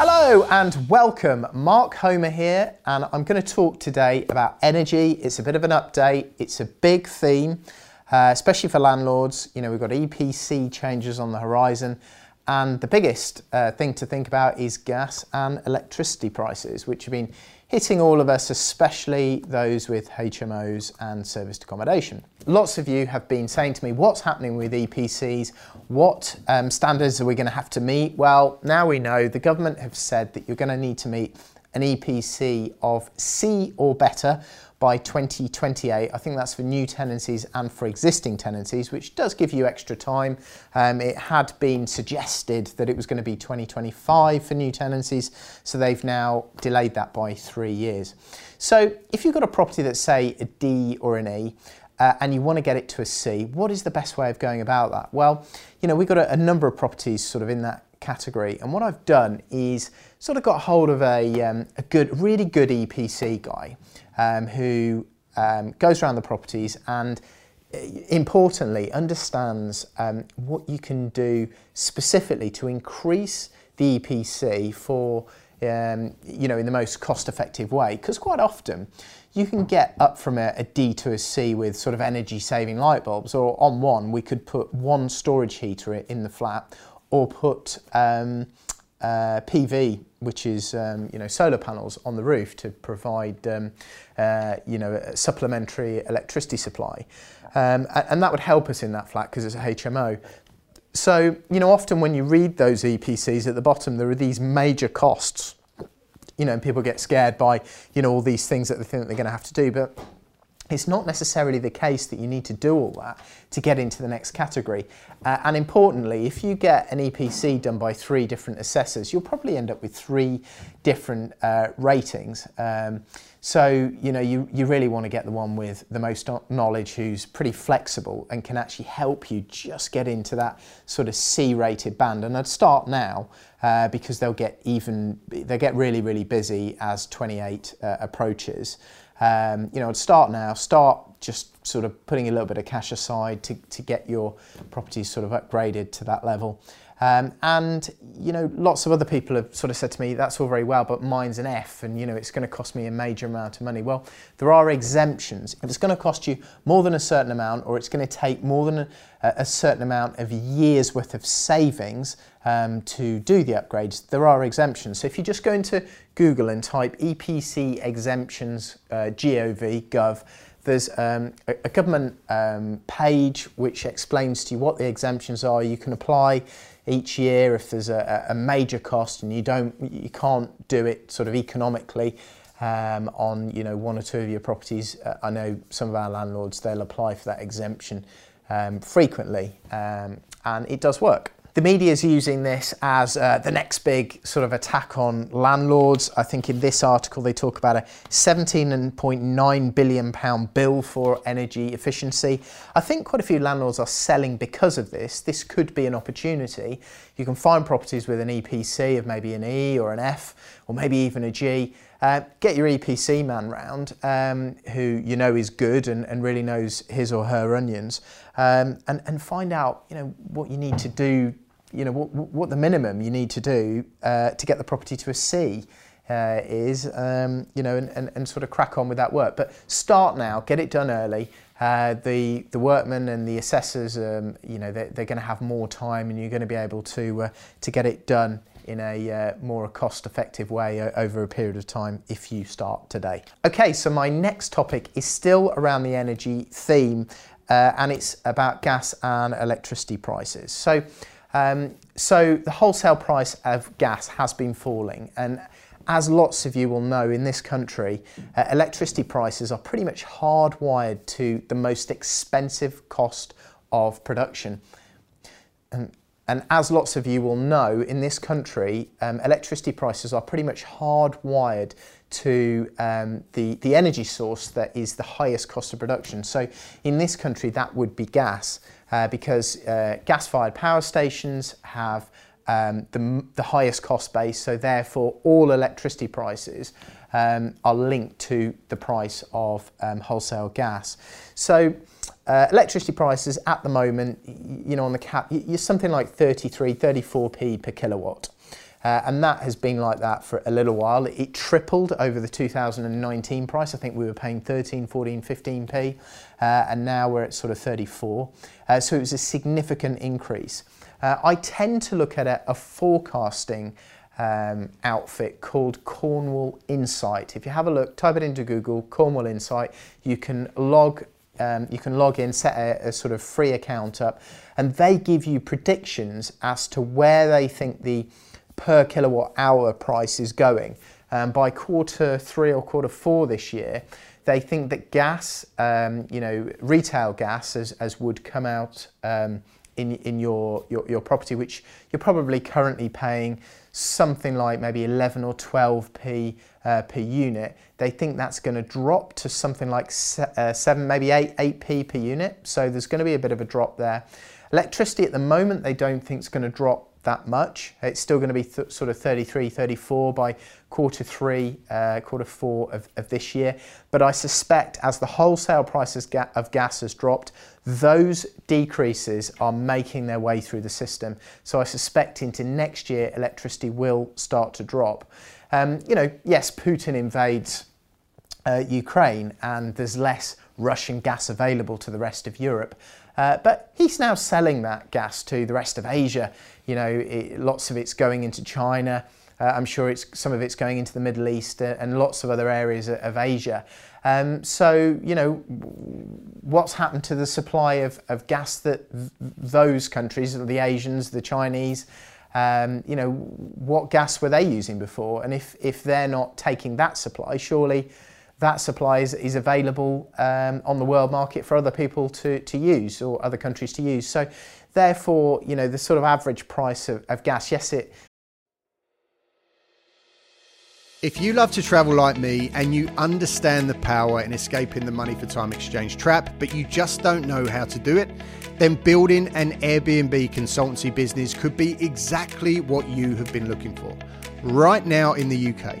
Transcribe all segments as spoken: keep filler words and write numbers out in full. Hello and welcome, Mark Homer here, and I'm going to talk today about energy. It's a bit of an update, it's a big theme, uh, especially for landlords. You know, we've got E P C changes on the horizon. And the biggest uh, thing to think about is gas and electricity prices, which have been hitting all of us, especially those with H M Os and serviced accommodation. Lots of you have been saying to me, what's happening with E P Cs? What um, standards are we going to have to meet? Well, now we know the government have said that you're going to need to meet an E P C of C or better by twenty twenty-eight. I think that's for new tenancies and for existing tenancies, which does give you extra time. Um, it had been suggested that it was going to be twenty twenty-five for new tenancies, so they've now delayed that by three years. So if you've got a property that's, say, a D or an E, Uh, and you want to get it to a C, what is the best way of going about that? Well, you know, we've got a, a number of properties sort of in that category, and what I've done is sort of got hold of a, um, a good, really good E P C guy um, who um, goes around the properties and uh, importantly understands um, what you can do specifically to increase the E P C for Um, you know, in the most cost-effective way, because quite often you can get up from a, a D to a C with sort of energy-saving light bulbs, or on one we could put one storage heater in the flat, or put um, uh, P V, which is um, you know, solar panels on the roof to provide um, uh, you know, a supplementary electricity supply, um, and, and that would help us in that flat because it's a H M O. So, you know, often when you read those E P Cs at the bottom, there are these major costs, you know, and people get scared by, you know, all these things that they think they're going to have to do. But it's not necessarily the case that you need to do all that to get into the next category. Uh, and importantly, if you get an E P C done by three different assessors, you'll probably end up with three different uh, ratings. Um, so, you know, you, you really want to get the one with the most knowledge, who's pretty flexible and can actually help you just get into that sort of C-rated band. And I'd start now uh, because they'll get even, they'll get really, really busy as twenty-eight uh, approaches. Um, you know, I'd start now, start just sort of putting a little bit of cash aside to, to get your properties sort of upgraded to that level. Um, and, you know, lots of other people have sort of said to me, that's all very well, but mine's an F and, you know, it's going to cost me a major amount of money. Well, there are exemptions. If it's going to cost you more than a certain amount, or it's going to take more than a, a certain amount of years worth of savings um, to do the upgrades, there are exemptions. So if you just go into Google and type E P C exemptions uh, gov dot gov, there's um, a, a government um, page which explains to you what the exemptions are. You can apply each year if there's a, a major cost and you don't, you can't do it sort of economically um, on, you know, one or two of your properties. Uh, I know some of our landlords, they'll apply for that exemption um, frequently, um, and it does work. The media is using this as uh, the next big sort of attack on landlords. I think in this article they talk about a seventeen point nine billion pound bill for energy efficiency. I think quite a few landlords are selling because of this. This could be an opportunity. You can find properties with an E P C of maybe an E or an F, or maybe even a G. Uh, get your E P C man round, um, who you know is good and, and really knows his or her onions, um, and, and find out, you know, what you need to do, you know, what, what the minimum you need to do uh, to get the property to a C uh, is, um, you know, and, and, and sort of crack on with that work. But start now, get it done early. Uh, the, the workmen and the assessors, um, you know, they're, they're going to have more time, and you're going to be able to, uh, to get it done in a uh, more cost-effective way over a period of time if you start today. Okay, so my next topic is still around the energy theme, uh, and it's about gas and electricity prices. So, um, so the wholesale price of gas has been falling, and as lots of you will know, in this country, uh, electricity prices are pretty much hardwired to the most expensive cost of production. And, And as lots of you will know, in this country, um, electricity prices are pretty much hardwired to um, the, the energy source that is the highest cost of production. So in this country, that would be gas, uh, because uh, gas-fired power stations have um, the, the highest cost base, so therefore all electricity prices um, are linked to the price of um, wholesale gas. So uh, electricity prices at the moment, you know, on the cap, you're something like thirty-three, thirty-four p per kilowatt. Uh, and that has been like that for a little while. It tripled over the two thousand nineteen price. I think we were paying thirteen, fourteen, fifteen p, uh, and now we're at sort of thirty-four. Uh, so it was a significant increase. Uh, I tend to look at a, a forecasting um, outfit called Cornwall Insight. If you have a look, type it into Google, Cornwall Insight, you can log Um, you can log in, set a, a sort of free account up, and they give you predictions as to where they think the per kilowatt hour price is going. Um, by quarter three or quarter four this year, they think that gas, um, you know, retail gas as, as would come out um, in, in your, your, your property, which you're probably currently paying something like maybe eleven or twelve p uh, per unit. They think that's going to drop to something like se uh, seven, maybe eight, eight p per unit. So there's going to be a bit of a drop there. Electricity at the moment, they don't think it's going to drop that much. It's still going to be th sort of thirty-three, thirty-four by quarter three, uh, quarter four of, of this year. But I suspect as the wholesale prices ga of gas has dropped, those decreases are making their way through the system. So I suspect into next year, electricity will start to drop. Um, you know, yes, Putin invades uh, Ukraine and there's less Russian gas available to the rest of Europe. Uh, but he's now selling that gas to the rest of Asia. You know, it, lots of it's going into China. Uh, I'm sure it's some of it's going into the Middle East uh, and lots of other areas of Asia. Um, so, you know, what's happened to the supply of, of gas that th those countries, the Asians, the Chinese, um, you know, what gas were they using before? And if, if they're not taking that supply, surely that supply is, is available um, on the world market for other people to, to use, or other countries to use. So therefore, you know, the sort of average price of, of gas, yes, it... If you love to travel like me and you understand the power in escaping the money for time exchange trap, but you just don't know how to do it, then building an Airbnb consultancy business could be exactly what you have been looking for. Right now in the U K,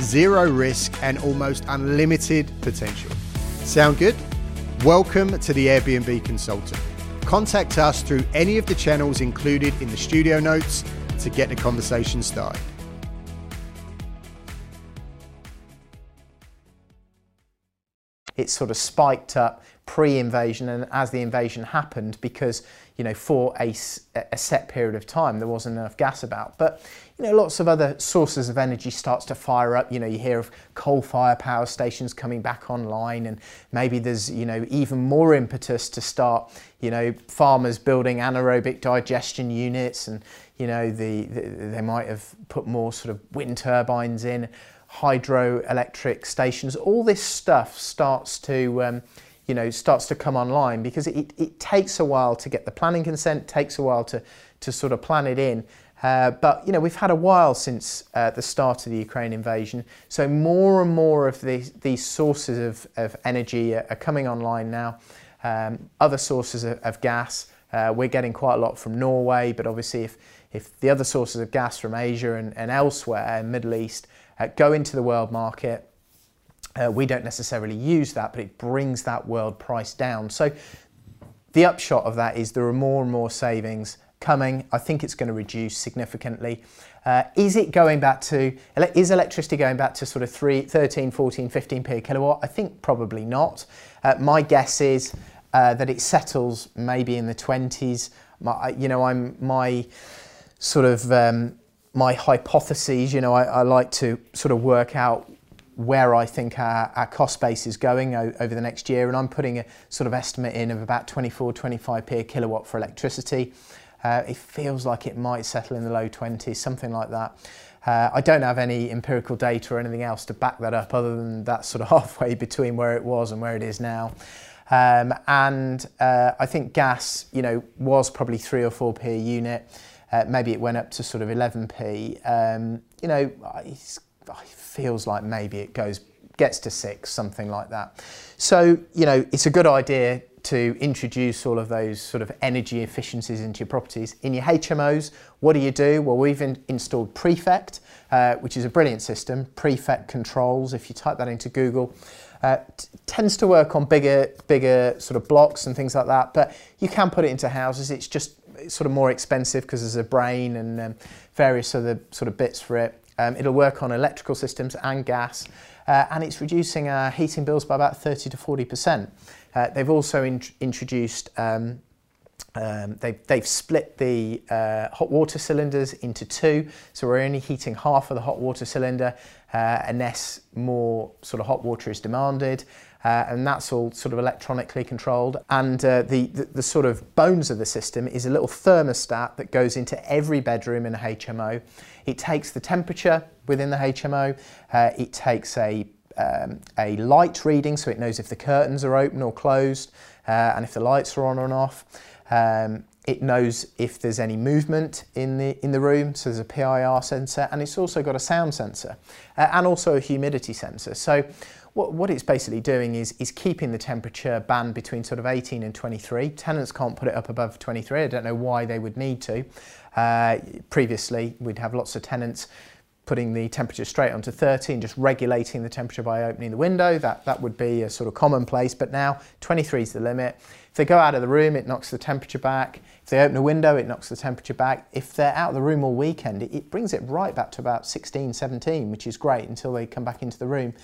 zero risk, and almost unlimited potential. Sound good? Welcome to the Airbnb Consultant. Contact us through any of the channels included in the studio notes to get the conversation started. It sort of spiked up pre-invasion, and as the invasion happened, because, you know, for a, a set period of time there wasn't enough gas about. But, you know, lots of other sources of energy starts to fire up. You know, you hear of coal-fired power stations coming back online, and maybe there's, you know, even more impetus to start, you know, farmers building anaerobic digestion units, and, you know, the, the they might have put more sort of wind turbines in, hydroelectric stations. All this stuff starts to um, you know, starts to come online, because it, it takes a while to get the planning consent, takes a while to, to sort of plan it in. Uh, but, you know, we've had a while since uh, the start of the Ukraine invasion. So more and more of these, these sources of, of energy are, are coming online now. Um, other sources of, of gas, uh, we're getting quite a lot from Norway, but obviously if, if the other sources of gas from Asia and, and elsewhere, and Middle East, uh, go into the world market, Uh, we don't necessarily use that, but it brings that world price down. So the upshot of that is there are more and more savings coming. I think it's going to reduce significantly. Uh, is it going back to, is electricity going back to sort of three, thirteen, fourteen, fifteen p a kilowatt? I think probably not. Uh, my guess is uh, that it settles maybe in the twenties. My, you know, I'm my sort of, um, my hypotheses, you know, I, I like to sort of work out where I think our, our cost base is going over the next year, and I'm putting a sort of estimate in of about twenty-four, twenty-five p a kilowatt for electricity. Uh, it feels like it might settle in the low twenties, something like that. Uh, I don't have any empirical data or anything else to back that up other than that sort of halfway between where it was and where it is now. Um, and uh, I think gas, you know, was probably three or four p a unit. Uh, maybe it went up to sort of eleven p. Um, you know, it's, it feels like maybe it goes, gets to six, something like that. So, you know, it's a good idea to introduce all of those sort of energy efficiencies into your properties. In your H M Os, what do you do? Well, we've in installed Prefect, uh, which is a brilliant system, Prefect Controls. If you type that into Google, uh, tends to work on bigger, bigger sort of blocks and things like that, but you can put it into houses. It's just sort of more expensive because there's a brain and um, various other sort of bits for it. Um, it'll work on electrical systems and gas, uh, and it's reducing our heating bills by about thirty to forty percent. Uh, they've also in introduced, um, um, they've, they've split the uh, hot water cylinders into two, so we're only heating half of the hot water cylinder uh, unless more sort of hot water is demanded. Uh, and that's all sort of electronically controlled. And uh, the, the, the sort of bones of the system is a little thermostat that goes into every bedroom in a H M O. It takes the temperature within the H M O. Uh, it takes a, um, a light reading, so it knows if the curtains are open or closed, uh, and if the lights are on or off. Um, it knows if there's any movement in the, in the room, so there's a P I R sensor, and it's also got a sound sensor, uh, and also a humidity sensor. So What, what it's basically doing is, is keeping the temperature band between sort of eighteen and twenty-three. Tenants can't put it up above twenty-three. I don't know why they would need to. Uh, previously, we'd have lots of tenants putting the temperature straight onto thirty and just regulating the temperature by opening the window. That, that would be a sort of commonplace, but now twenty-three is the limit. If they go out of the room, it knocks the temperature back. If they open a window, it knocks the temperature back. If they're out of the room all weekend, it, it brings it right back to about sixteen, seventeen, which is great until they come back into the room.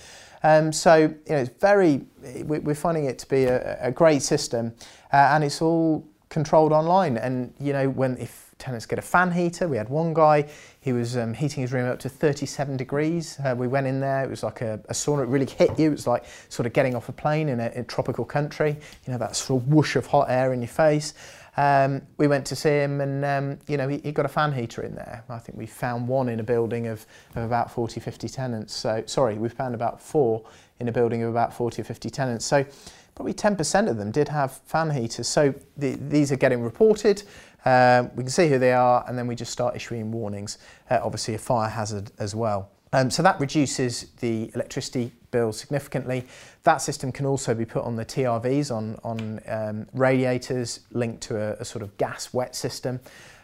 Um, so, you know, it's very, we're finding it to be a, a great system, uh, and it's all controlled online. And, you know, when, if tenants get a fan heater, we had one guy, he was um, heating his room up to thirty-seven degrees. Uh, we went in there, it was like a, a sauna, it really hit you. It was like sort of getting off a plane in a, a tropical country, you know, that sort of whoosh of hot air in your face. Um, we went to see him and, um, you know, he, he got a fan heater in there. I think we found one in a building of, of about forty, fifty tenants. So, sorry, we found about four in a building of about forty or fifty tenants. So probably ten percent of them did have fan heaters. So the, these are getting reported. Uh, we can see who they are, and then we just start issuing warnings. Uh, obviously a fire hazard as well. Um, so that reduces the electricity bill significantly. That system can also be put on the T R Vs, on, on um, radiators linked to a, a sort of gas wet system.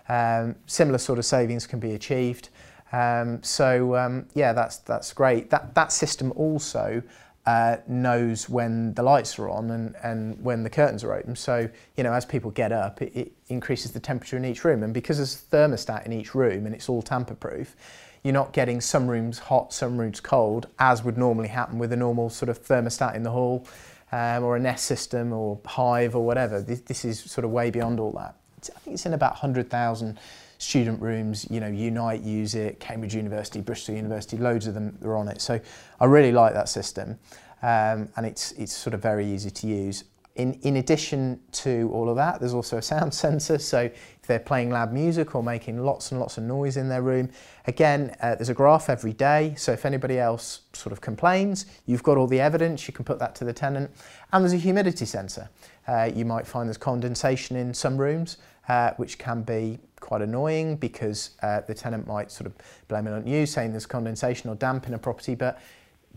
Um, similar sort of savings can be achieved. Um, so um, yeah, that's, that's great. That, that system also Uh, knows when the lights are on and, and when the curtains are open. So, you know, as people get up, it, it increases the temperature in each room. And because there's a thermostat in each room and it's all tamper-proof, you're not getting some rooms hot, some rooms cold, as would normally happen with a normal sort of thermostat in the hall, um, or a Nest system or Hive or whatever. This, this is sort of way beyond all that. It's, I think it's in about one hundred thousand student rooms. You know, Unite use it, Cambridge University, Bristol University, loads of them are on it. So I really like that system, um, and it's, it's sort of very easy to use. In, in addition to all of that, there's also a sound sensor, so if they're playing loud music or making lots and lots of noise in their room, again, uh, there's a graph every day, so if anybody else sort of complains, you've got all the evidence, you can put that to the tenant. And there's a humidity sensor. Uh, you might find there's condensation in some rooms, uh, which can be quite annoying because uh, the tenant might sort of blame it on you, saying there's condensation or damp in a property, but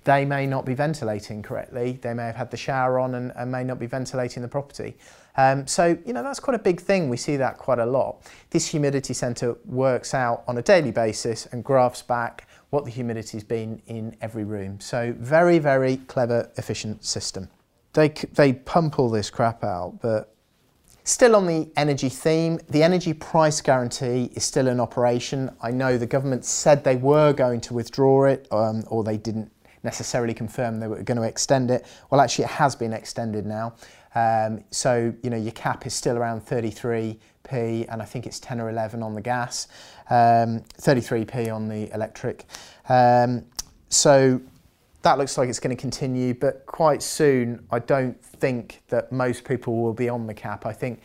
they may not be ventilating correctly. They may have had the shower on and, and may not be ventilating the property. Um, so, you know, that's quite a big thing. We see that quite a lot. This humidity sensor works out on a daily basis and graphs back what the humidity's been in every room. So very, very clever, efficient system. They, they pump all this crap out, but still on the energy theme, the energy price guarantee is still in operation. I know the government said they were going to withdraw it, um, or they didn't necessarily confirm they were going to extend it. Well, actually it has been extended now. Um, so, you know, your cap is still around thirty-three p, and I think it's ten or eleven on the gas, um, thirty-three p on the electric. Um, so that looks like it's going to continue, but quite soon I don't think that most people will be on the cap. I think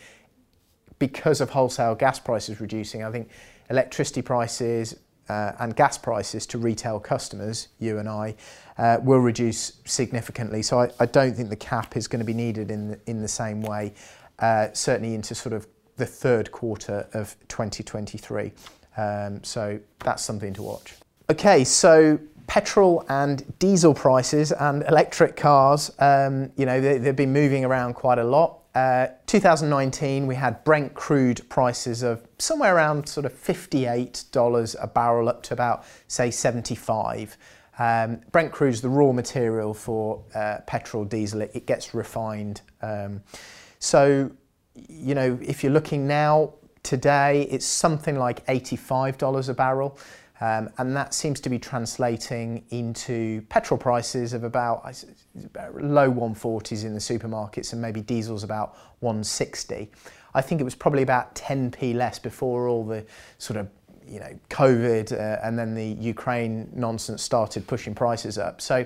because of wholesale gas prices reducing, I think electricity prices uh, and gas prices to retail customers, you and I, uh, will reduce significantly. So I, I don't think the cap is going to be needed in the, in the same way, uh, certainly into sort of the third quarter of twenty twenty-three. Um, so that's something to watch. Okay, so petrol and diesel prices and electric cars, um, you know, they, they've been moving around quite a lot. Uh, two thousand nineteen, we had Brent crude prices of somewhere around sort of fifty-eight dollars a barrel up to about, say, seventy-five. Um, Brent crude is the raw material for uh, petrol, diesel. It, it gets refined. Um, so, you know, if you're looking now, today, it's something like eighty-five dollars a barrel. Um, and that seems to be translating into petrol prices of about low one forties in the supermarkets, and maybe diesel's about one sixty. I think it was probably about ten p less before all the sort of, you know, COVID uh, and then the Ukraine nonsense started pushing prices up. So,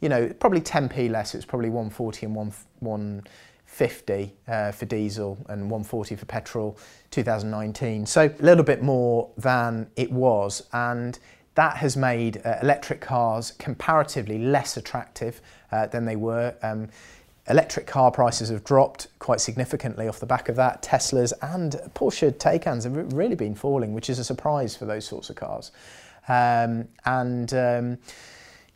you know, probably ten p less. It was probably one forty and one fifty uh, for diesel and one forty for petrol two thousand nineteen, so a little bit more than it was, and that has made uh, electric cars comparatively less attractive uh, than they were. Um, electric car prices have dropped quite significantly off the back of that. Teslas and Porsche Taycans have really been falling, which is a surprise for those sorts of cars, um, and um,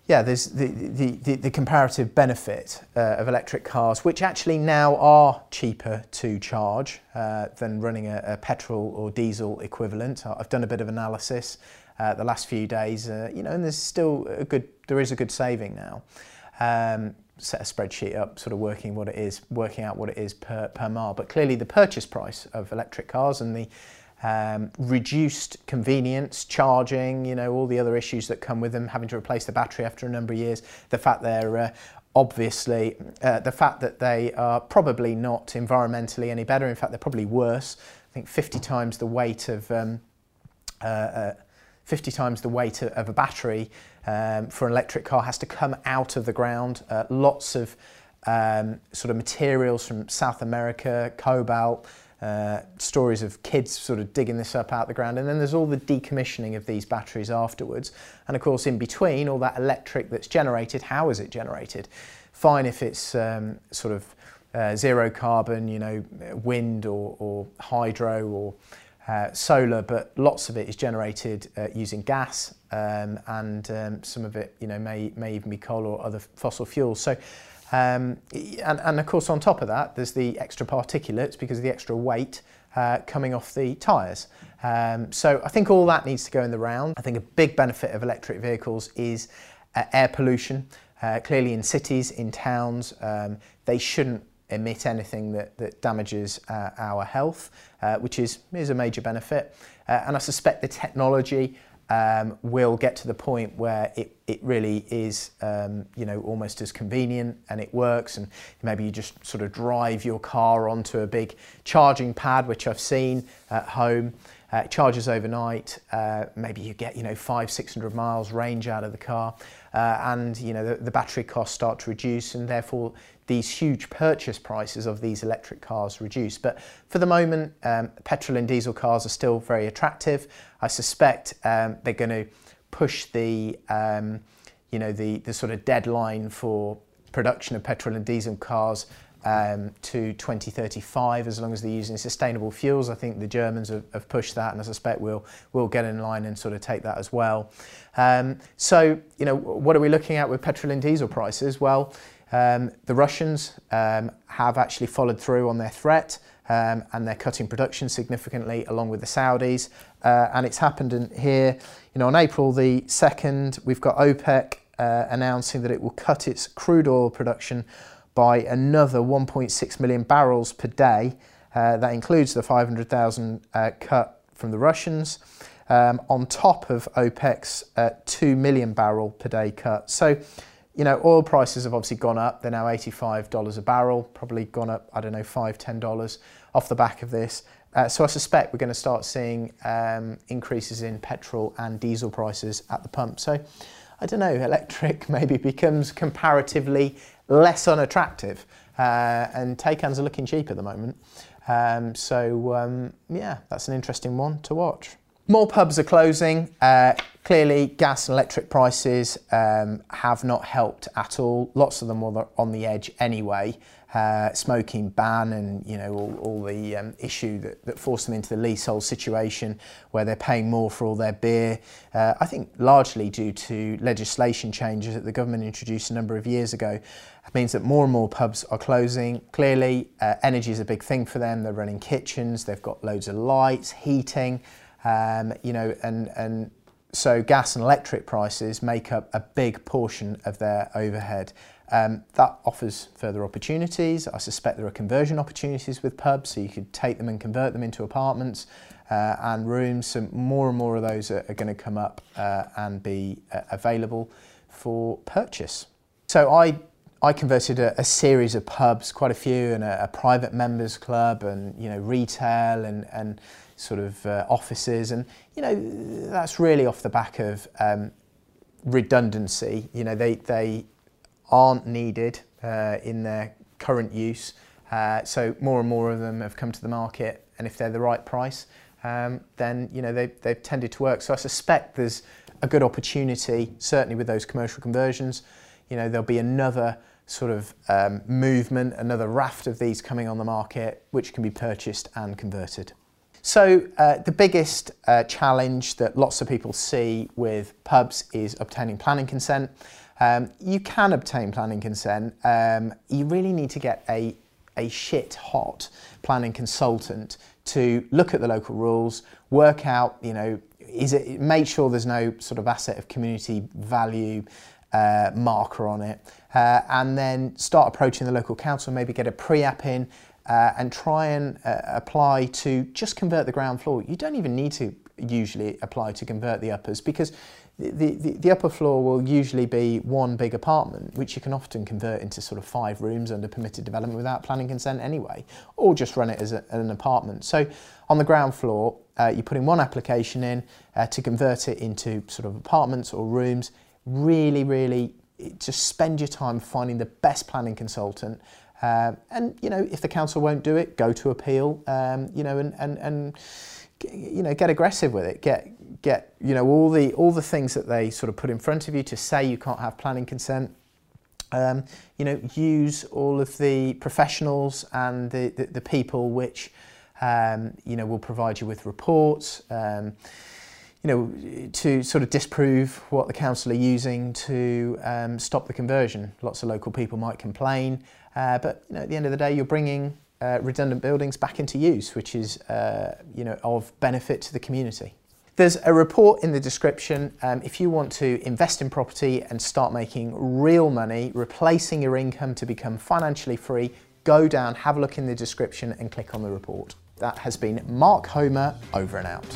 yeah, there's the, the, the, the comparative benefit uh, of electric cars, which actually now are cheaper to charge uh, than running a, a petrol or diesel equivalent. I've done a bit of analysis uh, the last few days, uh, you know, and there's still a good, there is a good saving now. Um, set a spreadsheet up, sort of working what it is, working out what it is per, per mile. But clearly the purchase price of electric cars and the Um, reduced convenience, charging, you know, all the other issues that come with them, having to replace the battery after a number of years, the fact they're uh, obviously, uh, the fact that they are probably not environmentally any better, in fact they're probably worse. I think fifty times the weight of, um, uh, uh, fifty times the weight of a battery um, for an electric car has to come out of the ground. Uh, lots of um, sort of materials from South America, cobalt, Uh, stories of kids sort of digging this up out the ground, and then there's all the decommissioning of these batteries afterwards, and of course in between all that electric that's generated, how is it generated? Fine if it's um, sort of uh, zero carbon, you know, wind or, or hydro or uh, solar, but lots of it is generated uh, using gas, um, and um, some of it, you know, may, may even be coal or other fossil fuels. So Um, and, and of course on top of that there's the extra particulates because of the extra weight uh, coming off the tyres. Um, so I think all that needs to go in the round. I think a big benefit of electric vehicles is uh, air pollution. Uh, clearly in cities, in towns, um, they shouldn't emit anything that, that damages uh, our health, uh, which is, is a major benefit. Uh, and I suspect the technology Um, we'll get to the point where it, it really is, um, you know, almost as convenient and it works, and maybe you just sort of drive your car onto a big charging pad, which I've seen at home. Uh, it charges overnight. Uh, maybe you get, you know, five, six hundred miles range out of the car, uh, and you know the, the battery costs start to reduce, and therefore these huge purchase prices of these electric cars reduce. But for the moment, um, petrol and diesel cars are still very attractive. I suspect um, they're going to push the, um, you know, the, the sort of deadline for production of petrol and diesel cars um, to twenty thirty-five, as long as they're using sustainable fuels. I think the Germans have, have pushed that, and I suspect we'll, we'll get in line and sort of take that as well. Um, so, you know, what are we looking at with petrol and diesel prices? Well, Um, the Russians um, have actually followed through on their threat, um, and they're cutting production significantly along with the Saudis, uh, and it's happened in here, you know, on April the second we've got OPEC uh, announcing that it will cut its crude oil production by another one point six million barrels per day. Uh, that includes the five hundred thousand uh, cut from the Russians, um, on top of OPEC's uh, two million barrel per day cut. So, you know, oil prices have obviously gone up. They're now eighty-five dollars a barrel, probably gone up, I don't know, five dollars, ten dollars off the back of this. Uh, so I suspect we're going to start seeing um, increases in petrol and diesel prices at the pump. So I don't know, electric maybe becomes comparatively less unattractive, uh, and Taycans are looking cheap at the moment. Um, so um, yeah, that's an interesting one to watch. More pubs are closing. Uh, clearly gas and electric prices um, have not helped at all. Lots of them were on the edge anyway. Uh, smoking ban and you know all, all the um, issue that, that forced them into the leasehold situation where they're paying more for all their beer. Uh, I think largely due to legislation changes that the government introduced a number of years ago. It means that more and more pubs are closing. Clearly uh, energy is a big thing for them. They're running kitchens, they've got loads of lights, heating, um, you know, and, and so gas and electric prices make up a big portion of their overhead. Um, that offers further opportunities. I suspect there are conversion opportunities with pubs, so you could take them and convert them into apartments uh, and rooms. So more and more of those are, are going to come up uh, and be uh, available for purchase. So I, I converted a, a series of pubs, quite a few, and a, a private members club, and you know retail and and sort of uh, offices, and you know that's really off the back of um, redundancy. You know they they. aren't needed uh, in their current use, uh, so more and more of them have come to the market, and if they're the right price, um, then you know they, they've tended to work. So I suspect there's a good opportunity, certainly with those commercial conversions. You know there'll be another sort of um, movement, another raft of these coming on the market, which can be purchased and converted. So uh, the biggest uh, challenge that lots of people see with pubs is obtaining planning consent. Um, you can obtain planning consent. Um, you really need to get a, a shit hot planning consultant to look at the local rules, work out, you know, is it, make sure there's no sort of asset of community value uh, marker on it, uh, and then start approaching the local council, maybe get a pre-app in uh, and try and uh, apply to just convert the ground floor. You don't even need to usually apply to convert the uppers, because The, the, the upper floor will usually be one big apartment, which you can often convert into sort of five rooms under permitted development without planning consent anyway, or just run it as a, an apartment. So on the ground floor, uh, you put in one application in uh, to convert it into sort of apartments or rooms. Really, really just spend your time finding the best planning consultant. Uh, and, you know, if the council won't do it, go to appeal, um, you know, and, and, and you know, get aggressive with it. Get get you know all the all the things that they sort of put in front of you to say you can't have planning consent. Um, you know, use all of the professionals and the the, the people which um, you know will provide you with reports. Um, you know, to sort of disprove what the council are using to um, stop the conversion. Lots of local people might complain, uh, but you know, at the end of the day, you're bringing Uh, redundant buildings back into use, which is uh, you know, of benefit to the community. There's a report in the description um, if you want to invest in property and start making real money, replacing your income to become financially free. Go down, have a look in the description and click on the report. That has been Mark Homer, over and out.